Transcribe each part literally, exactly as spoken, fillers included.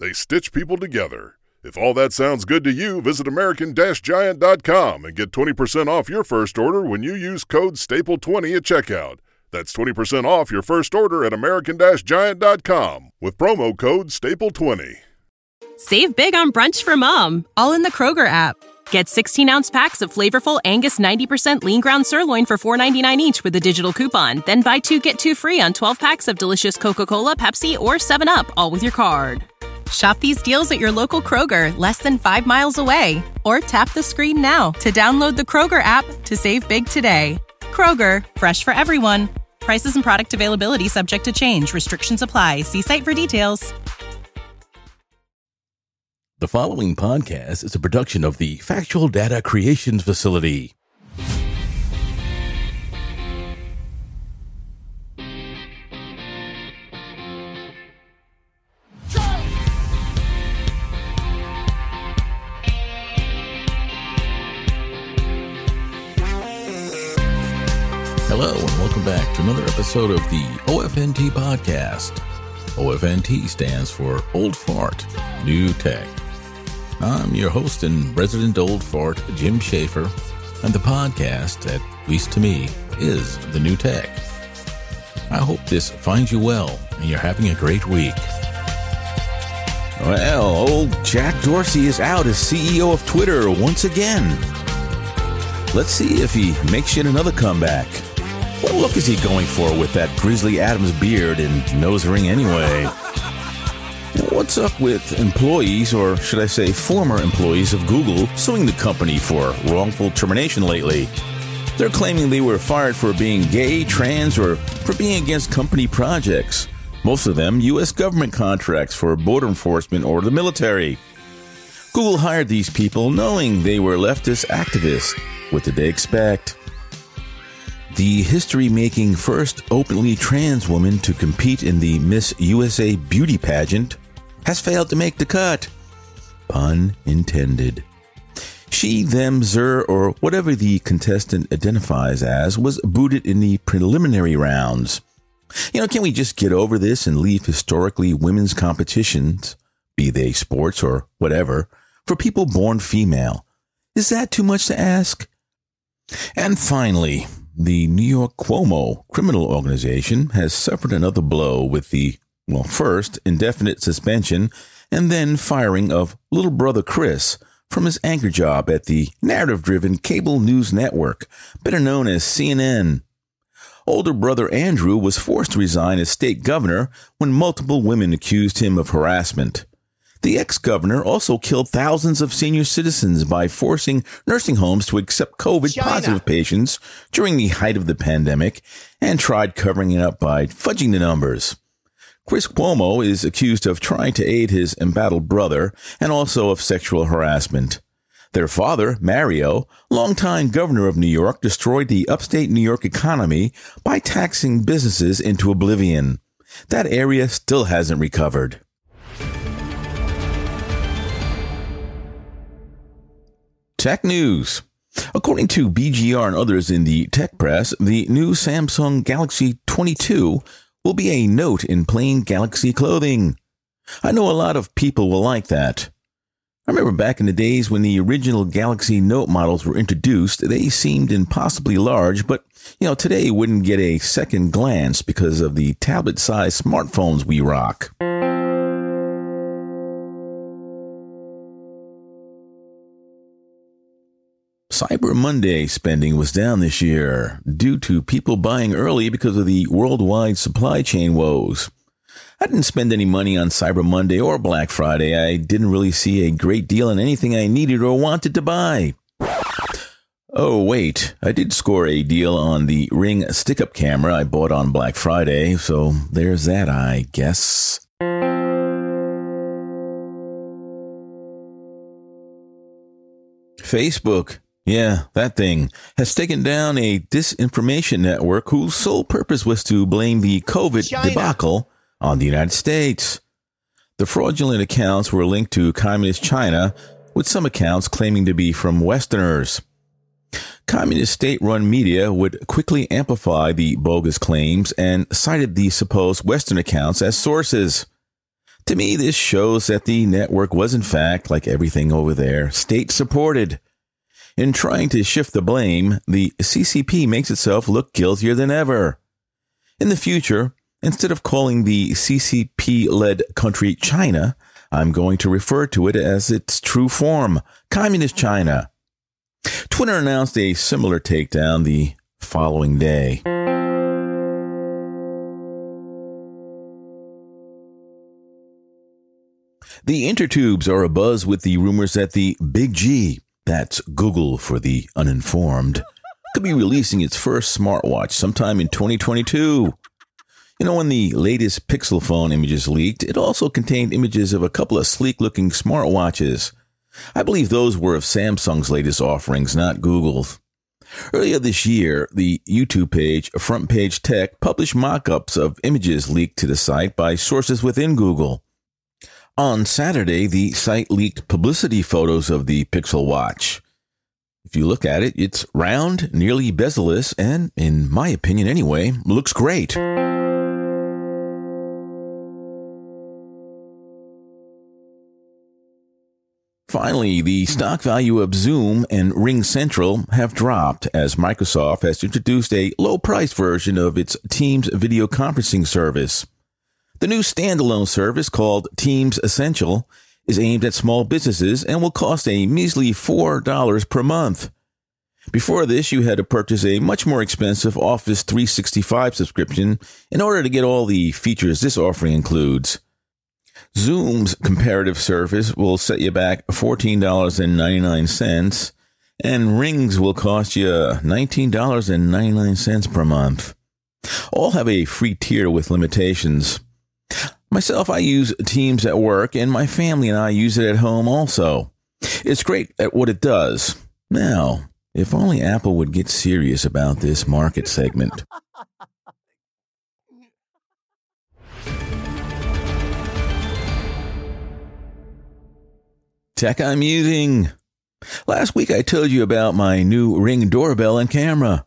They stitch people together. If all that sounds good to you, visit American Giant dot com and get twenty percent off your first order when you use code staple twenty at checkout. That's twenty percent off your first order at American Giant dot com with promo code staple twenty. Save big on brunch for mom, all in the Kroger app. Get sixteen-ounce packs of flavorful Angus ninety percent lean ground sirloin for four ninety-nine each with a digital coupon. Then buy two, get two free on twelve packs of delicious Coca-Cola, Pepsi, or seven up, all with your card. Shop these deals at your local Kroger, less than five miles away. Or tap the screen now to download the Kroger app to save big today. Kroger, fresh for everyone. Prices and product availability subject to change. Restrictions apply. See site for details. The following podcast is a production of the Factual Data Creations Facility. Hello and welcome back to another episode of the O F N T podcast. O F N T stands for Old Fart, New Tech. I'm your host and resident old fart, Jim Schaefer, and the podcast, at least to me, is The New Tech. I hope this finds you well and you're having a great week. Well, old Jack Dorsey is out as C E O of Twitter once again. Let's see if he makes yet another comeback. What look is he going for with that Grizzly Adams beard and nose ring anyway? What's up with employees, or should I say former employees of Google, suing the company for wrongful termination lately? They're claiming they were fired for being gay, trans, or for being against company projects. Most of them U S government contracts for border enforcement or the military. Google hired these people knowing they were leftist activists. What did they expect? The history-making first openly trans woman to compete in the Miss U S A beauty pageant has failed to make the cut. Pun intended. She, them, zer, or whatever the contestant identifies as, was booted in the preliminary rounds. You know, can we just get over this and leave historically women's competitions, be they sports or whatever, for people born female? Is that too much to ask? And finally, the New York Cuomo criminal organization has suffered another blow with the, well, first indefinite suspension and then firing of little brother Chris from his anchor job at the narrative-driven cable news network, better known as C N N. Older brother Andrew was forced to resign as state governor when multiple women accused him of harassment. The ex-governor also killed thousands of senior citizens by forcing nursing homes to accept COVID-positive patients during the height of the pandemic and tried covering it up by fudging the numbers. Chris Cuomo is accused of trying to aid his embattled brother and also of sexual harassment. Their father, Mario, longtime governor of New York, destroyed the upstate New York economy by taxing businesses into oblivion. That area still hasn't recovered. Tech news. According to B G R and others in the tech press, the new Samsung Galaxy twenty-two will be a note in plain Galaxy clothing. I know a lot of people will like that. I remember back in the days when the original Galaxy Note models were introduced, they seemed impossibly large, but you know, today you wouldn't get a second glance because of the tablet-sized smartphones we rock. Cyber Monday spending was down this year due to people buying early because of the worldwide supply chain woes. I didn't spend any money on Cyber Monday or Black Friday. I didn't really see a great deal in anything I needed or wanted to buy. Oh, wait. I did score a deal on the Ring stick-up camera I bought on Black Friday, so there's that, I guess. Facebook, yeah, that thing, has taken down a disinformation network whose sole purpose was to blame the COVID China. debacle on the United States. The fraudulent accounts were linked to Communist China, with some accounts claiming to be from Westerners. Communist state-run media would quickly amplify the bogus claims and cited the supposed Western accounts as sources. To me, this shows that the network was, in fact, like everything over there, state-supported. In trying to shift the blame, the C C P makes itself look guiltier than ever. In the future, instead of calling the C C P-led country China, I'm going to refer to it as its true form, Communist China. Twitter announced a similar takedown the following day. The intertubes are abuzz with the rumors that the Big G, that's Google for the uninformed, could be releasing its first smartwatch sometime in twenty twenty-two. You know, when the latest Pixel phone images leaked, it also contained images of a couple of sleek-looking smartwatches. I believe those were of Samsung's latest offerings, not Google's. Earlier this year, the YouTube page, Front Page Tech, published mock-ups of images leaked to the site by sources within Google. On Saturday, the site leaked publicity photos of the Pixel Watch. If you look at it, it's round, nearly bezel-less, and, in my opinion anyway, looks great. Finally, the stock value of Zoom and Ring Central have dropped as Microsoft has introduced a low-priced version of its Teams video conferencing service. The new standalone service, called Teams Essential, is aimed at small businesses and will cost a measly four dollars per month. Before this, you had to purchase a much more expensive Office three sixty-five subscription in order to get all the features this offering includes. Zoom's comparative service will set you back fourteen dollars and ninety-nine cents, and Ring's will cost you nineteen dollars and ninety-nine cents per month. All have a free tier with limitations. Myself, I use Teams at work, and my family and I use it at home also. It's great at what it does. Now, if only Apple would get serious about this market segment. Tech I'm using. Last week I told you about my new Ring doorbell and camera.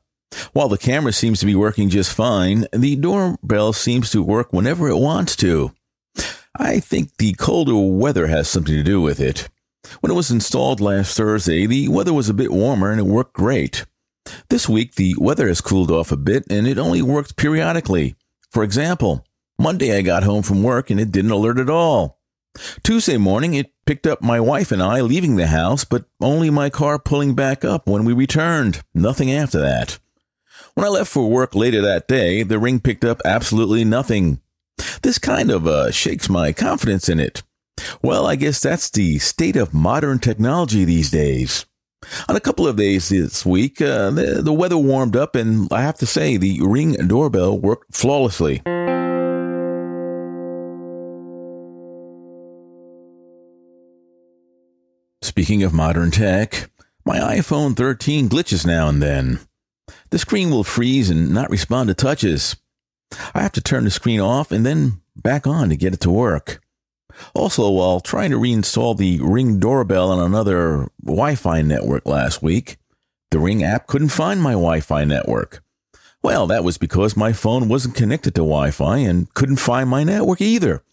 While the camera seems to be working just fine, the doorbell seems to work whenever it wants to. I think the colder weather has something to do with it. When it was installed last Thursday, the weather was a bit warmer and it worked great. This week the weather has cooled off a bit and it only worked periodically. For example, Monday I got home from work and it didn't alert at all. Tuesday morning, it picked up my wife and I leaving the house, but only my car pulling back up when we returned. Nothing after that. When I left for work later that day, the Ring picked up absolutely nothing. This kind of uh, shakes my confidence in it. Well, I guess that's the state of modern technology these days. On a couple of days this week, uh, the, the weather warmed up, and I have to say the Ring doorbell worked flawlessly. Speaking of modern tech, my iPhone thirteen glitches now and then. The screen will freeze and not respond to touches. I have to turn the screen off and then back on to get it to work. Also, while trying to reinstall the Ring doorbell on another Wi-Fi network last week, the Ring app couldn't find my Wi-Fi network. Well, that was because my phone wasn't connected to Wi-Fi and couldn't find my network either.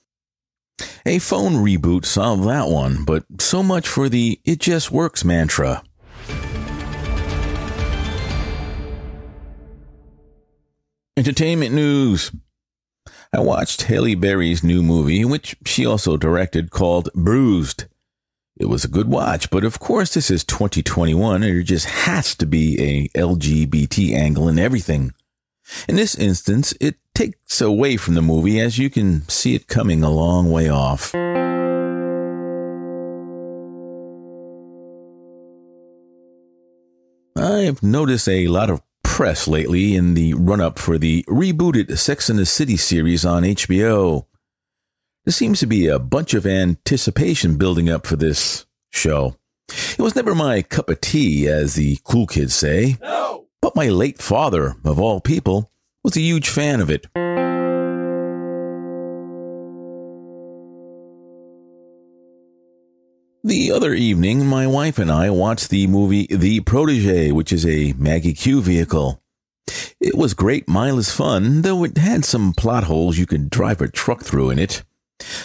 A phone reboot solved that one, but so much for the "it just works" mantra. Entertainment news. I watched Halle Berry's new movie, which she also directed, called Bruised. It was a good watch, but of course this is twenty twenty-one and there just has to be a L G B T angle in everything. In this instance, it takes away from the movie, as you can see it coming a long way off. I have noticed a lot of press lately in the run-up for the rebooted Sex and the City series on H B O. There seems to be a bunch of anticipation building up for this show. It was never my cup of tea, as the cool kids say. No! But my late father, of all people, was a huge fan of it. The other evening, my wife and I watched the movie The Protégé, which is a Maggie Q vehicle. It was great mindless fun, though it had some plot holes you could drive a truck through in it.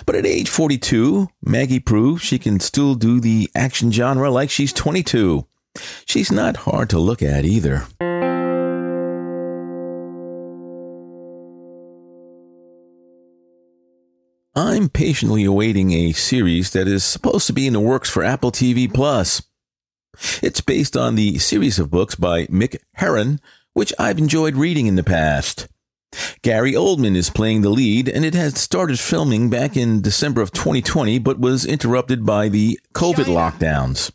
But at age forty-two, Maggie proves she can still do the action genre like she's twenty-two. She's not hard to look at either. I'm patiently awaiting a series that is supposed to be in the works for Apple T V Plus. It's based on the series of books by Mick Herron, which I've enjoyed reading in the past. Gary Oldman is playing the lead, and it had started filming back in December of twenty twenty, but was interrupted by the COVID lockdowns.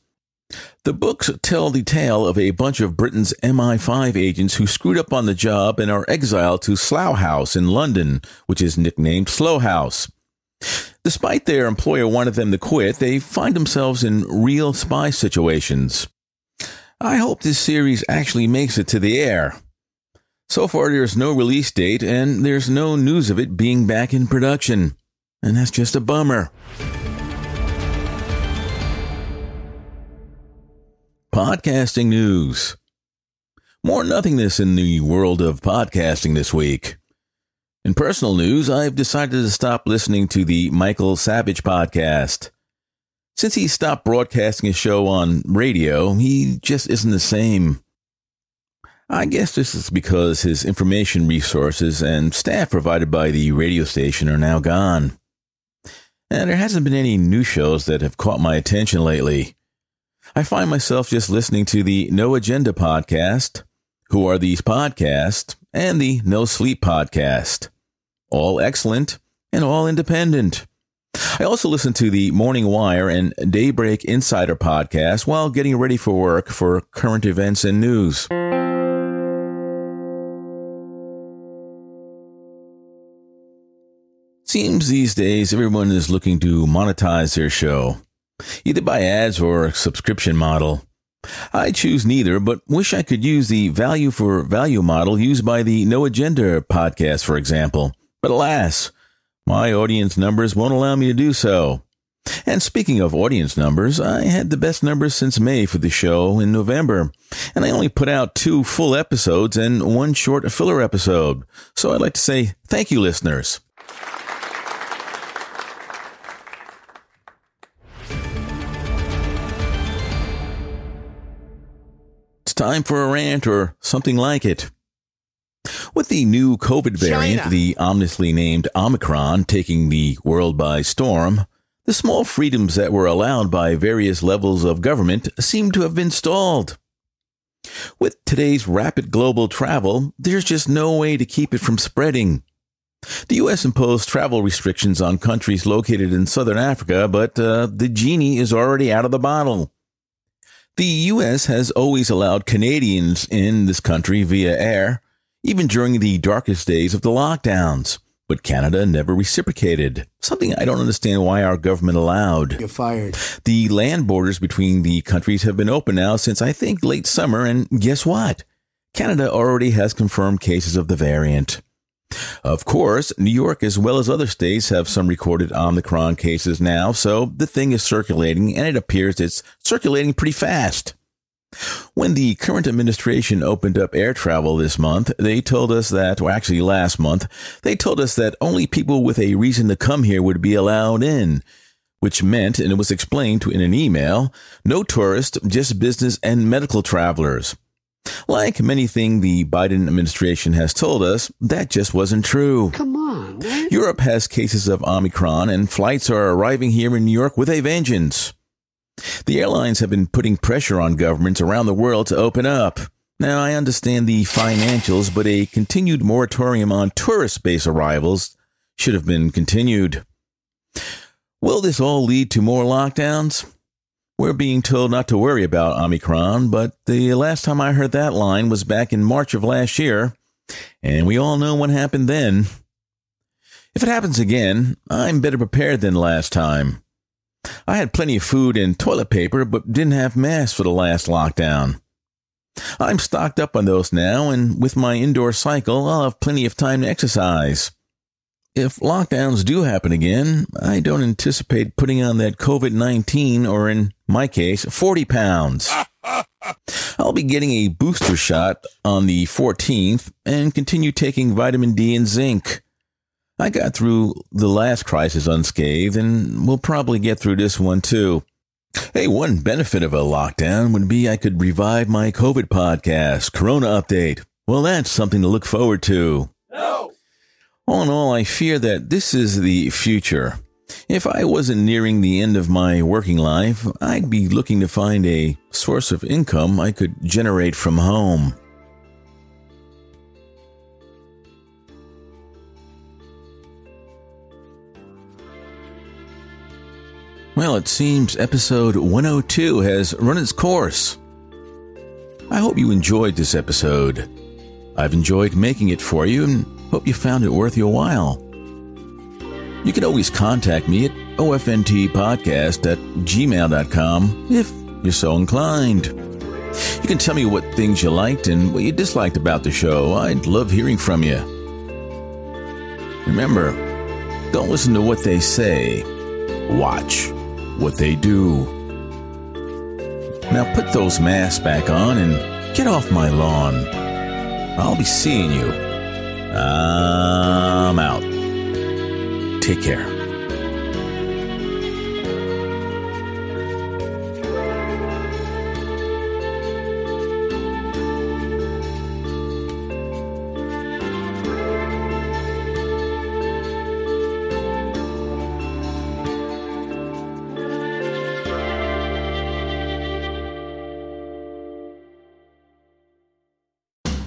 The books tell the tale of a bunch of Britain's M I five agents who screwed up on the job and are exiled to Slough House in London, which is nicknamed Slough House. Despite their employer wanted them to quit, they find themselves in real spy situations. I hope this series actually makes it to the air. So far, there's no release date, and there's no news of it being back in production. And that's just a bummer. Podcasting news. More nothingness in the world of podcasting this week. In personal news, I've decided to stop listening to the Michael Savage podcast. Since he stopped broadcasting his show on radio, he just isn't the same. I guess this is because his information resources and staff provided by the radio station are now gone. And there hasn't been any new shows that have caught my attention lately. I find myself just listening to the No Agenda podcast, Who Are These Podcasts, and the No Sleep podcast. All excellent and all independent. I also listen to the Morning Wire and Daybreak Insider podcast while getting ready for work for current events and news. Seems these days everyone is looking to monetize their show, either by ads or a subscription model. I choose neither, but wish I could use the value for value model used by the No Agenda podcast, for example. But alas, my audience numbers won't allow me to do so. And speaking of audience numbers, I had the best numbers since May for the show in November, and I only put out two full episodes and one short filler episode. So I'd like to say thank you, listeners. Time for a rant or something like it. With the new COVID variant, China. The ominously named Omicron, taking the world by storm, the small freedoms that were allowed by various levels of government seem to have been stalled. With today's rapid global travel, there's just no way to keep it from spreading. The U S imposed travel restrictions on countries located in southern Africa, but uh, the genie is already out of the bottle. The U S has always allowed Canadians in this country via air, even during the darkest days of the lockdowns. But Canada never reciprocated, something I don't understand why our government allowed. You're fired. The land borders between the countries have been open now since, I think, late summer, and guess what? Canada already has confirmed cases of the variant. Of course, New York, as well as other states, have some recorded Omicron cases now, so the thing is circulating, and it appears it's circulating pretty fast. When the current administration opened up air travel this month, they told us that, or actually last month, they told us that only people with a reason to come here would be allowed in, which meant, and it was explained in an email, no tourists, just business and medical travelers. Like many things the Biden administration has told us, that just wasn't true. Come on, man. Europe has cases of Omicron, and flights are arriving here in New York with a vengeance. The airlines have been putting pressure on governments around the world to open up. Now, I understand the financials, but a continued moratorium on tourist-based arrivals should have been continued. Will this all lead to more lockdowns? We're being told not to worry about Omicron, but the last time I heard that line was back in March of last year, and we all know what happened then. If it happens again, I'm better prepared than last time. I had plenty of food and toilet paper, but didn't have masks for the last lockdown. I'm stocked up on those now, and with my indoor cycle, I'll have plenty of time to exercise. If lockdowns do happen again, I don't anticipate putting on that covid nineteen, or in my case, forty pounds. I'll be getting a booster shot on the fourteenth and continue taking vitamin D and zinc. I got through the last crisis unscathed, and will probably get through this one, too. Hey, one benefit of a lockdown would be I could revive my COVID podcast, Corona Update. Well, that's something to look forward to. No! All in all, I fear that this is the future. If I wasn't nearing the end of my working life, I'd be looking to find a source of income I could generate from home. Well, it seems episode one oh two has run its course. I hope you enjoyed this episode. I've enjoyed making it for you and hope you found it worth your while. You can always contact me at O F N T podcast at gmail dot com if you're so inclined. You can tell me what things you liked and what you disliked about the show. I'd love hearing from you. Remember, don't listen to what they say. Watch what they do. Now put those masks back on and get off my lawn. I'll be seeing you. I'm out. Take care.